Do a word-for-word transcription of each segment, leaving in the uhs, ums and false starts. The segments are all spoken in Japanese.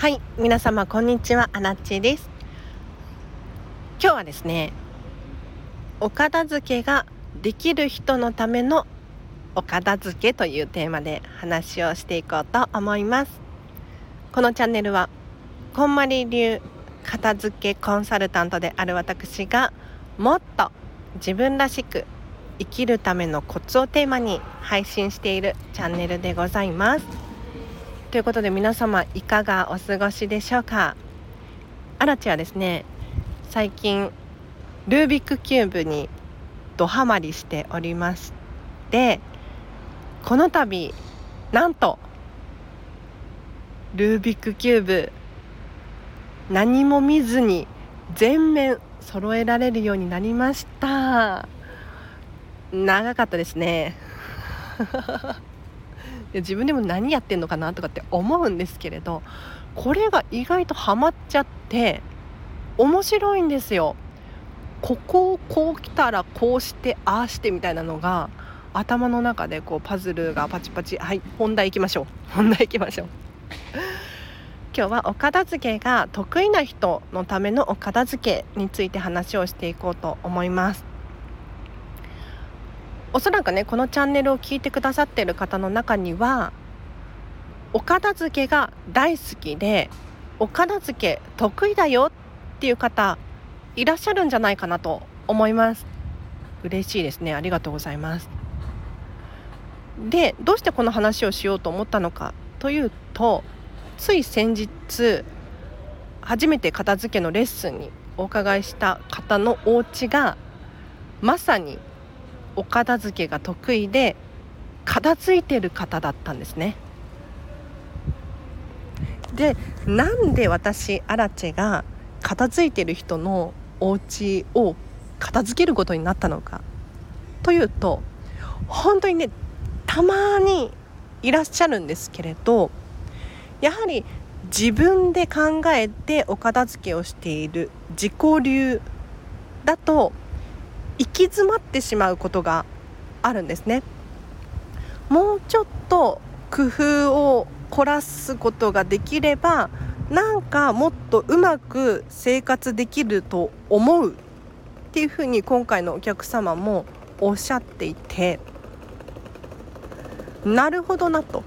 はい、皆様こんにちは、あなっちです。今日はですね、お片付けができる人のためのお片付けというテーマで話をしていこうと思います。このチャンネルはこんまり流片付けコンサルタントである私が、もっと自分らしく生きるためのコツをテーマに配信しているチャンネルでございます。ということで、皆様いかがお過ごしでしょうか。あらちはですね、最近ルービックキューブにドハマりしておりまして、この度なんとルービックキューブ何も見ずに全面揃えられるようになりました。長かったですね自分でも何やってんのかなとかって思うんですけれど、これが意外とハマっちゃって面白いんですよ。ここをこう来たらこうしてああしてみたいなのが頭の中でこうパズルがパチパチ、はい、本題行きましょう本題行きましょう今日はお片付けが得意な人のためのお片付けについて話をしていこうと思います。おそらくね、このチャンネルを聞いてくださっている方の中には、お片付けが大好きでお片付け得意だよっていう方いらっしゃるんじゃないかなと思います。嬉しいですね、ありがとうございます。で、どうしてこの話をしようと思ったのかというと、つい先日初めて片付けのレッスンにお伺いした方のお家がまさにお片付けが得意で片付いてる方だったんですね。で、なんで私アラチェが片付いてる人のお家を片付けることになったのかというと、本当にね、たまにいらっしゃるんですけれど、やはり自分で考えてお片付けをしている自己流だと行き詰まってしまうことがあるんですね。もうちょっと工夫を凝らすことができれば、なんかもっとうまく生活できると思うっていうふうに今回のお客様もおっしゃっていて、なるほどなと。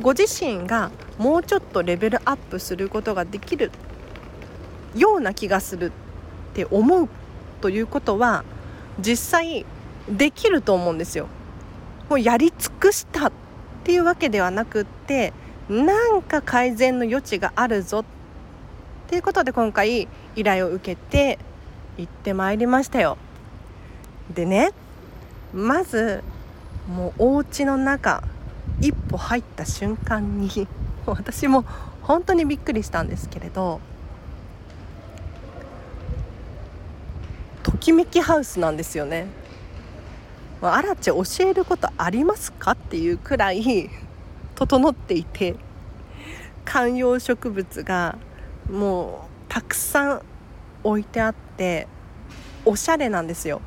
ご自身がもうちょっとレベルアップすることができるような気がするって思うということは、実際できると思うんですよ。もうやり尽くしたっていうわけではなくって、なんか改善の余地があるぞっていうことで今回依頼を受けて行ってまいりましたよ。でね、まずもうお家の中一歩入った瞬間に私も本当にびっくりしたんですけれど、ときめきハウスなんですよね。あらち教えることありますかっていうくらい整っていて、観葉植物がもうたくさん置いてあっておしゃれなんですよ。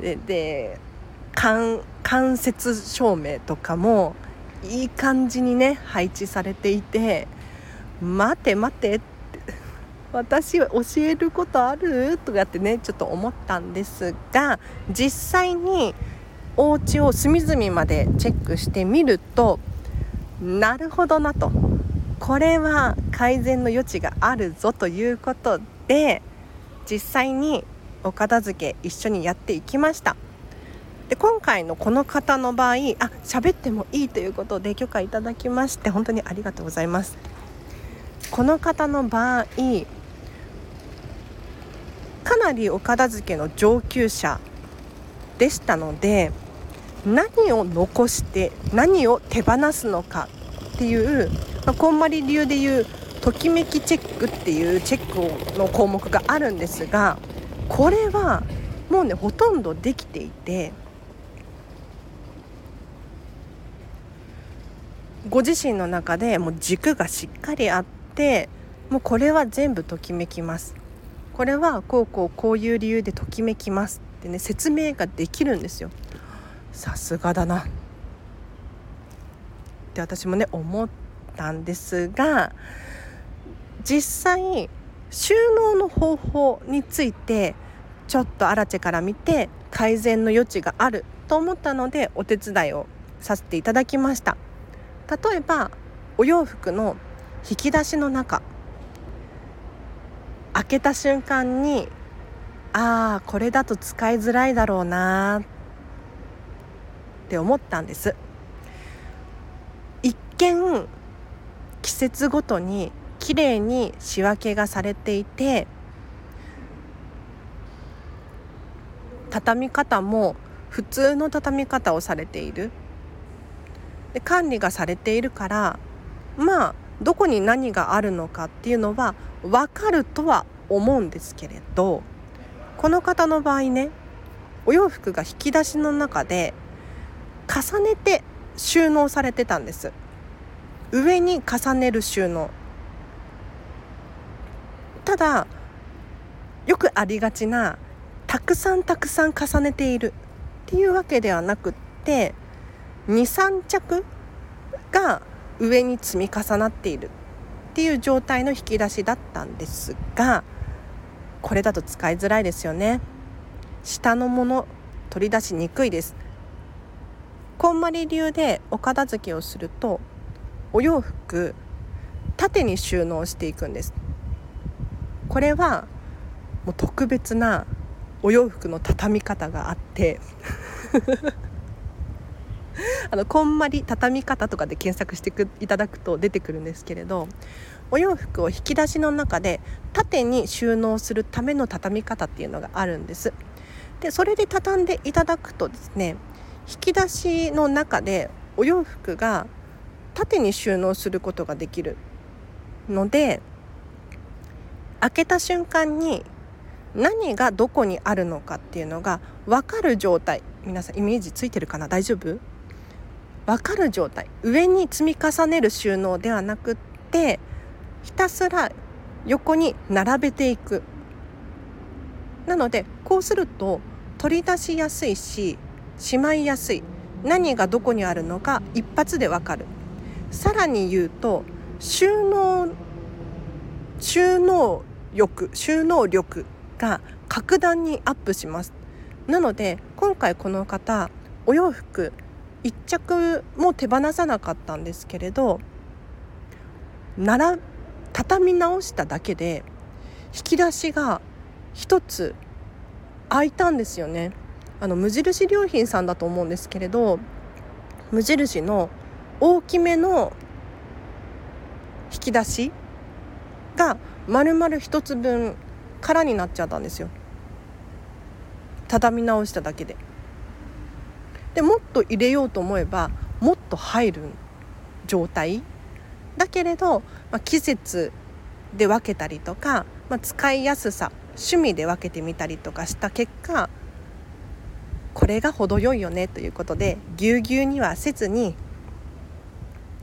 で, で間接照明とかもいい感じにね配置されていて、待て待てって、私は教えることあるとかってね、ちょっと思ったんですが、実際にお家を隅々までチェックしてみると、なるほどなと、これは改善の余地があるぞということで、実際にお片付け一緒にやっていきました。で、今回のこの方の場合、あ、喋ってもいいということで許可いただきまして、本当にありがとうございます。この方の場合、かなりお片付けの上級者でしたので、何を残して何を手放すのかっていう、まあ、こんまり流でいうときめきチェックっていうチェックの項目があるんですが、これはもうね、ほとんどできていて、ご自身の中でもう軸がしっかりあって、もうこれは全部ときめきます、これはこうこうこういう理由でときめきますってね、説明ができるんですよ。さすがだなって私もね思っったんですが、実際収納の方法についてちょっとアラチェから見て改善の余地があると思ったのでお手伝いをさせていただきました。例えばお洋服の引き出しの中、開けた瞬間にあーこれだと使いづらいだろうなって思ったんです。一見季節ごとに綺麗に仕分けがされていて、畳み方も普通の畳み方をされている、で管理がされているから、まあどこに何があるのかっていうのは分かるとは思うんですけれど、この方の場合ね、お洋服が引き出しの中で重ねて収納されてたんです。上に重ねる収納。ただよくありがちなたくさんたくさん重ねているっていうわけではなくって、 に,さん 着が上に積み重なっているっていう状態の引き出しだったんですが、これだと使いづらいですよね。下のもの取り出しにくいです。こんまり流でお片付けをすると、お洋服縦に収納していくんです。これはもう特別なお洋服の畳み方があってあのこんまり畳み方とかで検索していただくと出てくるんですけれど、お洋服を引き出しの中で縦に収納するための畳み方っていうのがあるんです。でそれで畳んでいただくとですね、引き出しの中でお洋服が縦に収納することができるので、開けた瞬間に何がどこにあるのかっていうのが分かる状態。皆さんイメージついてるかな？大丈夫？分かる状態。上に積み重ねる収納ではなくって、ひたすら横に並べていく。なのでこうすると取り出しやすいし、しまいやすい。何がどこにあるのか一発で分かる。さらに言うと収納収納欲収納力が格段にアップします。なので今回この方、お洋服一着も手放さなかったんですけれど、なら畳み直しただけで引き出しが一つ開いたんですよね。あの無印良品さんだと思うんですけれど、無印の大きめの引き出しが丸々一つ分空になっちゃったんですよ。畳み直しただけで。でもっと入れようと思えばもっと入る状態だけれど、まあ、季節で分けたりとか、まあ、使いやすさ、趣味で分けてみたりとかした結果、これが程よいよねということで、ぎゅうぎゅうにはせずに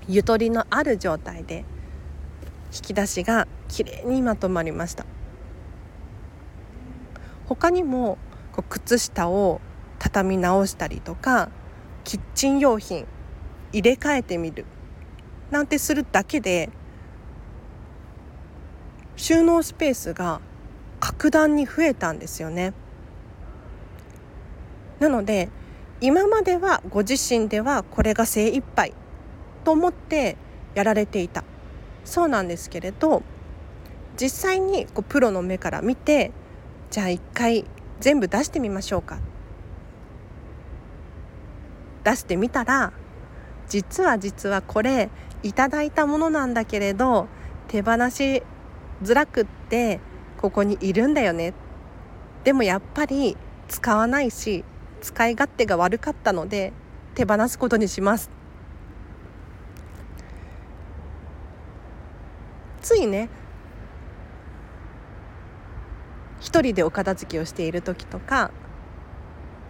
ゆとりのある状態で引き出しがきれいにまとまりました。他にもこう靴下を畳み直したりとか、キッチン用品入れ替えてみるなんてするだけで収納スペースが格段に増えたんですよね。なので今まではご自身ではこれが精一杯と思ってやられていたそうなんですけれど、実際にこうプロの目から見て、じゃあ一回全部出してみましょうか。出してみたら、実は実はこれいただいたものなんだけれど手放しづらくってここにいるんだよね。でもやっぱり使わないし使い勝手が悪かったので手放すことにします。ついね、一人でお片付けをしている時とか、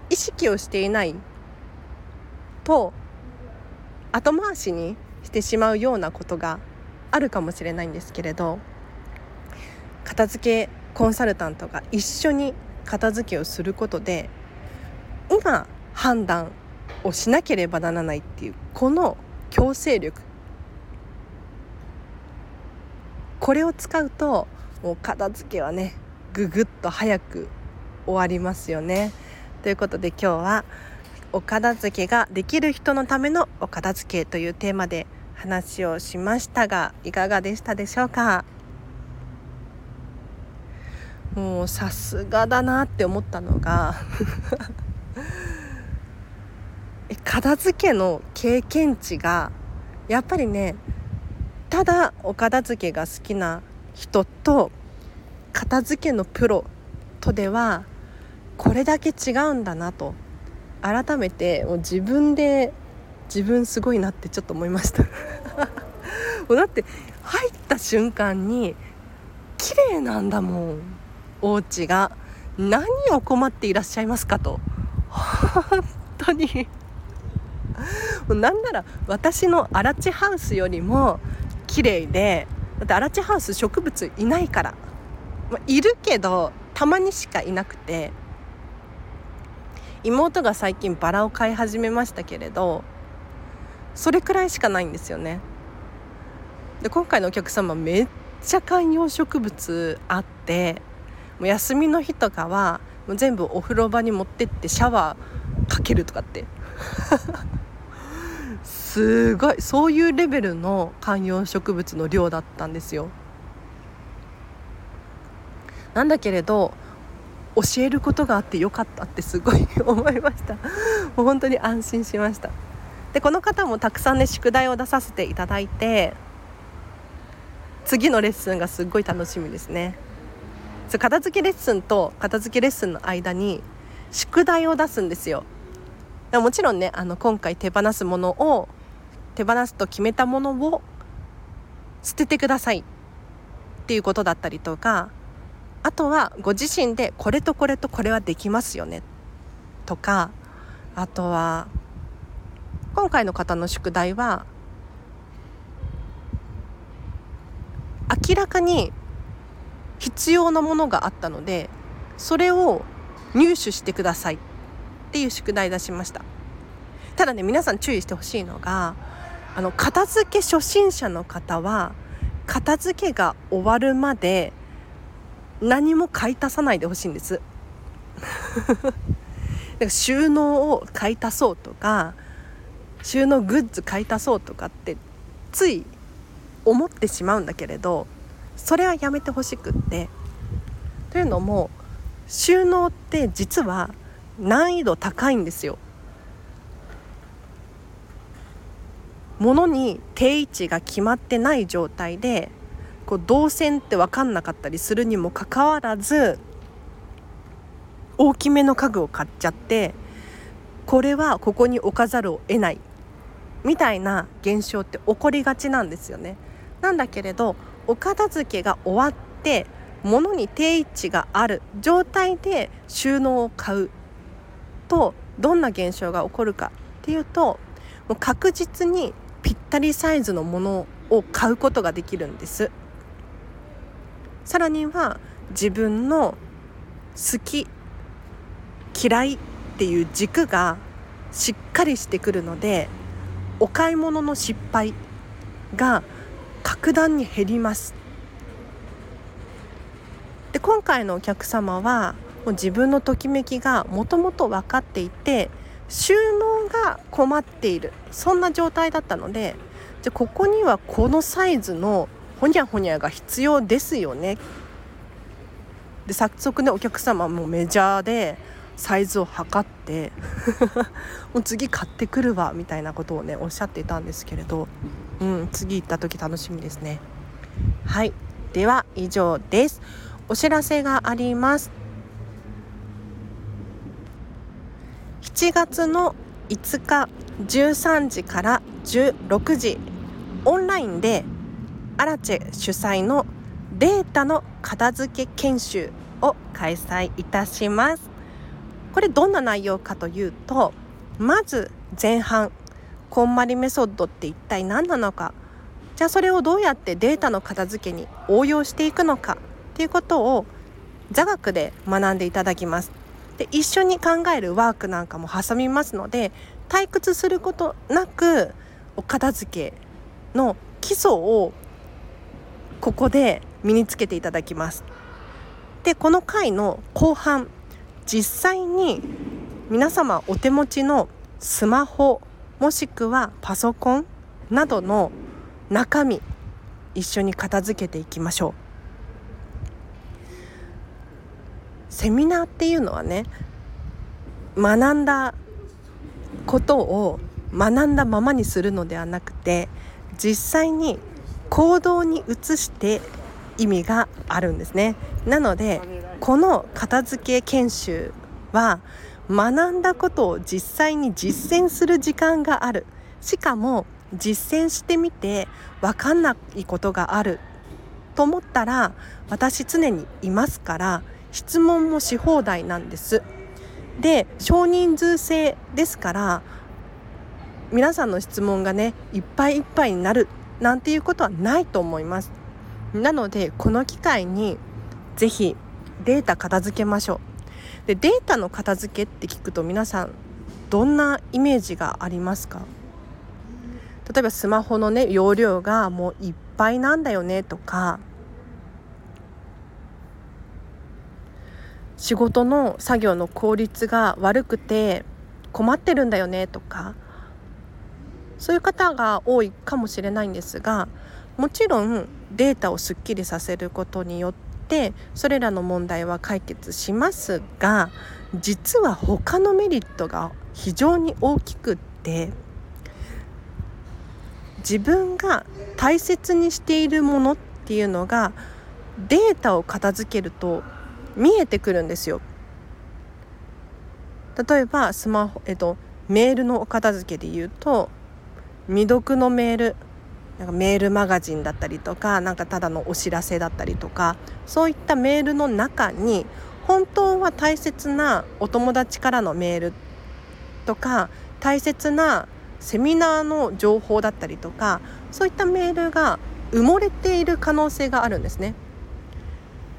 意識をしていないと後回しにしてしまうようなことがあるかもしれないんですけれど、片付けコンサルタントが一緒に片付けをすることで、今判断をしなければならないっていうこの強制力、これを使うともう片付けはねぐぐっと早く終わりますよね。ということで今日はお片付けができる人のためのお片付けというテーマで話をしましたが、いかがでしたでしょうか。もうさすがだなって思ったのが片付けの経験値がやっぱりね、ただお片付けが好きな人と片付けのプロとではこれだけ違うんだなと改めてもう自分で自分すごいなってちょっと思いましただって入った瞬間に綺麗なんだもん、お家が。何を困っていらっしゃいますかと本当になんなら私のアラチハウスよりも綺麗で、だってアラチハウス植物いないから、まあ、いるけどたまにしかいなくて、妹が最近バラを買い始めましたけれどそれくらいしかないんですよね。で今回のお客様めっちゃ観葉植物あって、もう休みの日とかはもう全部お風呂場に持ってってシャワーかけるとかってすごいそういうレベルの観葉植物の量だったんですよ。なんだけれど教えることがあってよかったってすごい思いました。もう本当に安心しました。でこの方もたくさんね宿題を出させていただいて、次のレッスンがすごい楽しみですね。そう片付けレッスンと片付けレッスンの間に宿題を出すんですよ。もちろんね、あの今回手放すものを手放すと決めたものを捨ててくださいっていうことだったりとか、あとはご自身でこれとこれとこれはできますよねとか、あとは今回の方の宿題は明らかに必要なものがあったのでそれを入手してくださいっていう宿題出しました。ただね、皆さん注意してほしいのが、あの片付け初心者の方は片付けが終わるまで何も買い足さないでほしいんですなんか収納を買い足そうとか収納グッズ買い足そうとかってつい思ってしまうんだけれど、それはやめてほしくって、というのも収納って実は難易度高いんですよ。物に定位置が決まってない状態でこう動線って分かんなかったりするにもかかわらず大きめの家具を買っちゃって、これはここに置かざるを得ないみたいな現象って起こりがちなんですよね。なんだけれどお片付けが終わって物に定位置がある状態で収納を買うとどんな現象が起こるかっていうと、もう確実にぴったりサイズのものを買うことができるんです。さらには自分の好き嫌いっていう軸がしっかりしてくるのでお買い物の失敗が格段に減ります。で今回のお客様はもう自分のときめきがもともと分かっていて収納が困っている、そんな状態だったので、じゃここにはこのサイズのほにゃほにゃが必要ですよね。で早速ねお客様もメジャーでサイズを測ってもう次買ってくるわみたいなことをねおっしゃっていたんですけれど、うん、次行った時楽しみですね。はい、では以上です。お知らせがあります。しちがつのいつかじゅうさんじからじゅうろくじオンラインでアラチェ主催のデータの片付け研修を開催いたします。これどんな内容かというと、まず前半こんまりメソッドって一体何なのか、じゃあそれをどうやってデータの片付けに応用していくのかっていうことを座学で学んでいただきます。で一緒に考えるワークなんかも挟みますので、退屈することなくお片付けの基礎をここで身につけていただきます。でこの回の後半、実際に皆様お手持ちのスマホもしくはパソコンなどの中身一緒に片付けていきましょう。セミナーっていうのはね、学んだことを学んだままにするのではなくて、実際に行動に移して意味があるんですね。なのでこの片付け研修は学んだことを実際に実践する時間がある。しかも実践してみて分かんないことがあると思ったら、私常にいますから質問もし放題なんです。で少人数制ですから、皆さんの質問がねいっぱいいっぱいになるなんていうことはないと思います。なのでこの機会にぜひデータ片付けましょう。でデータの片付けって聞くと、皆さんどんなイメージがありますか？例えばスマホのね容量がもういっぱいなんだよねとか、仕事の作業の効率が悪くて困ってるんだよねとか、そういう方が多いかもしれないんですが、もちろんデータをすっきりさせることによってそれらの問題は解決しますが、実は他のメリットが非常に大きくって、自分が大切にしているものっていうのがデータを片付けると見えてくるんですよ。例えばスマホ、えっと、メールのお片付けで言うと、未読のメール、なんかメールマガジンだったりとか、なんかただのお知らせだったりとか、そういったメールの中に本当は大切なお友達からのメールとか、大切なセミナーの情報だったりとか、そういったメールが埋もれている可能性があるんですね。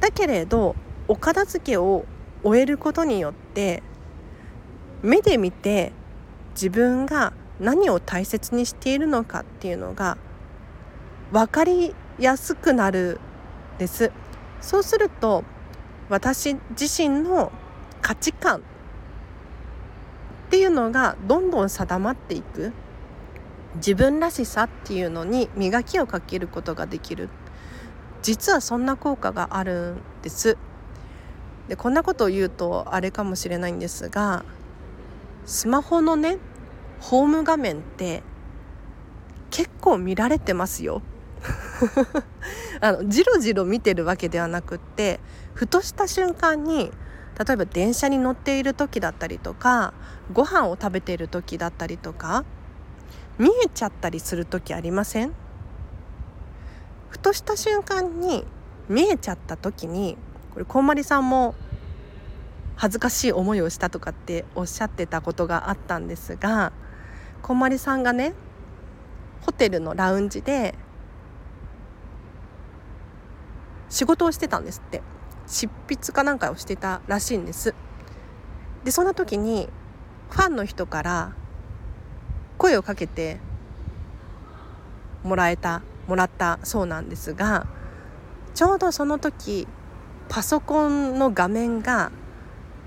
だけれどお片付けを終えることによって、目で見て自分が何を大切にしているのかっていうのが分かりやすくなるんです。そうすると私自身の価値観っていうのがどんどん定まっていく、自分らしさっていうのに磨きをかけることができる。実はそんな効果があるんです。でこんなことを言うとあれかもしれないんですが、スマホのねホーム画面って結構見られてますよあのじろじろ見てるわけではなくって、ふとした瞬間に、例えば電車に乗っている時だったりとか、ご飯を食べている時だったりとか、見えちゃったりする時ありません？ふとした瞬間に見えちゃった時に、これこんまりさんも恥ずかしい思いをしたとかっておっしゃってたことがあったんですが、こんまりさんがねホテルのラウンジで仕事をしてたんですって。執筆かなんかをしてたらしいんです。でそんな時にファンの人から声をかけてもらえたもらったそうなんですが、ちょうどその時パソコンの画面が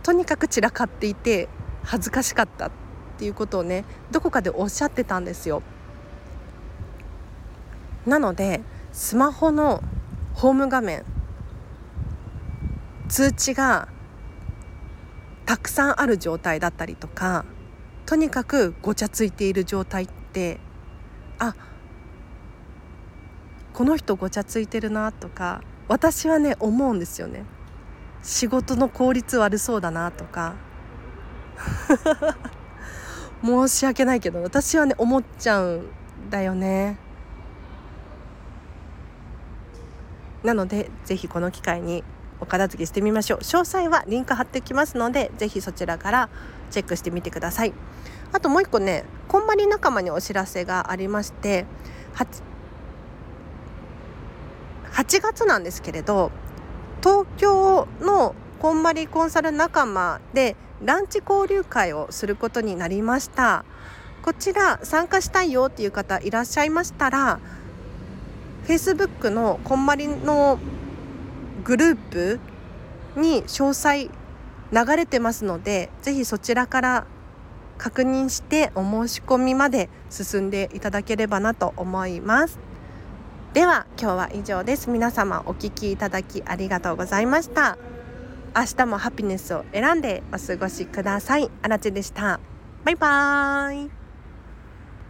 とにかく散らかっていて恥ずかしかったっていうことをね、どこかでおっしゃってたんですよ。なのでスマホのホーム画面、通知がたくさんある状態だったりとか、とにかくごちゃついている状態って、あ、この人ごちゃついてるなとか、私はね思うんですよね。仕事の効率悪そうだなとか申し訳ないけど私はね思っちゃうんだよね。なのでぜひこの機会にお片付けしてみましょう。詳細はリンク貼ってきますので、ぜひそちらからチェックしてみてください。あともう一個ね、こんまり仲間にお知らせがありまして、 8, はちがつなんですけれど、東京のこんまりコンサル仲間でランチ交流会をすることになりました。こちら参加したいよっていう方いらっしゃいましたら、Facebook のこんまりのグループに詳細流れてますので、ぜひそちらから確認してお申し込みまで進んでいただければなと思います。では今日は以上です。皆様お聞きいただきありがとうございました。明日もハピネスを選んでお過ごしください。あらちでした。バイバーイ。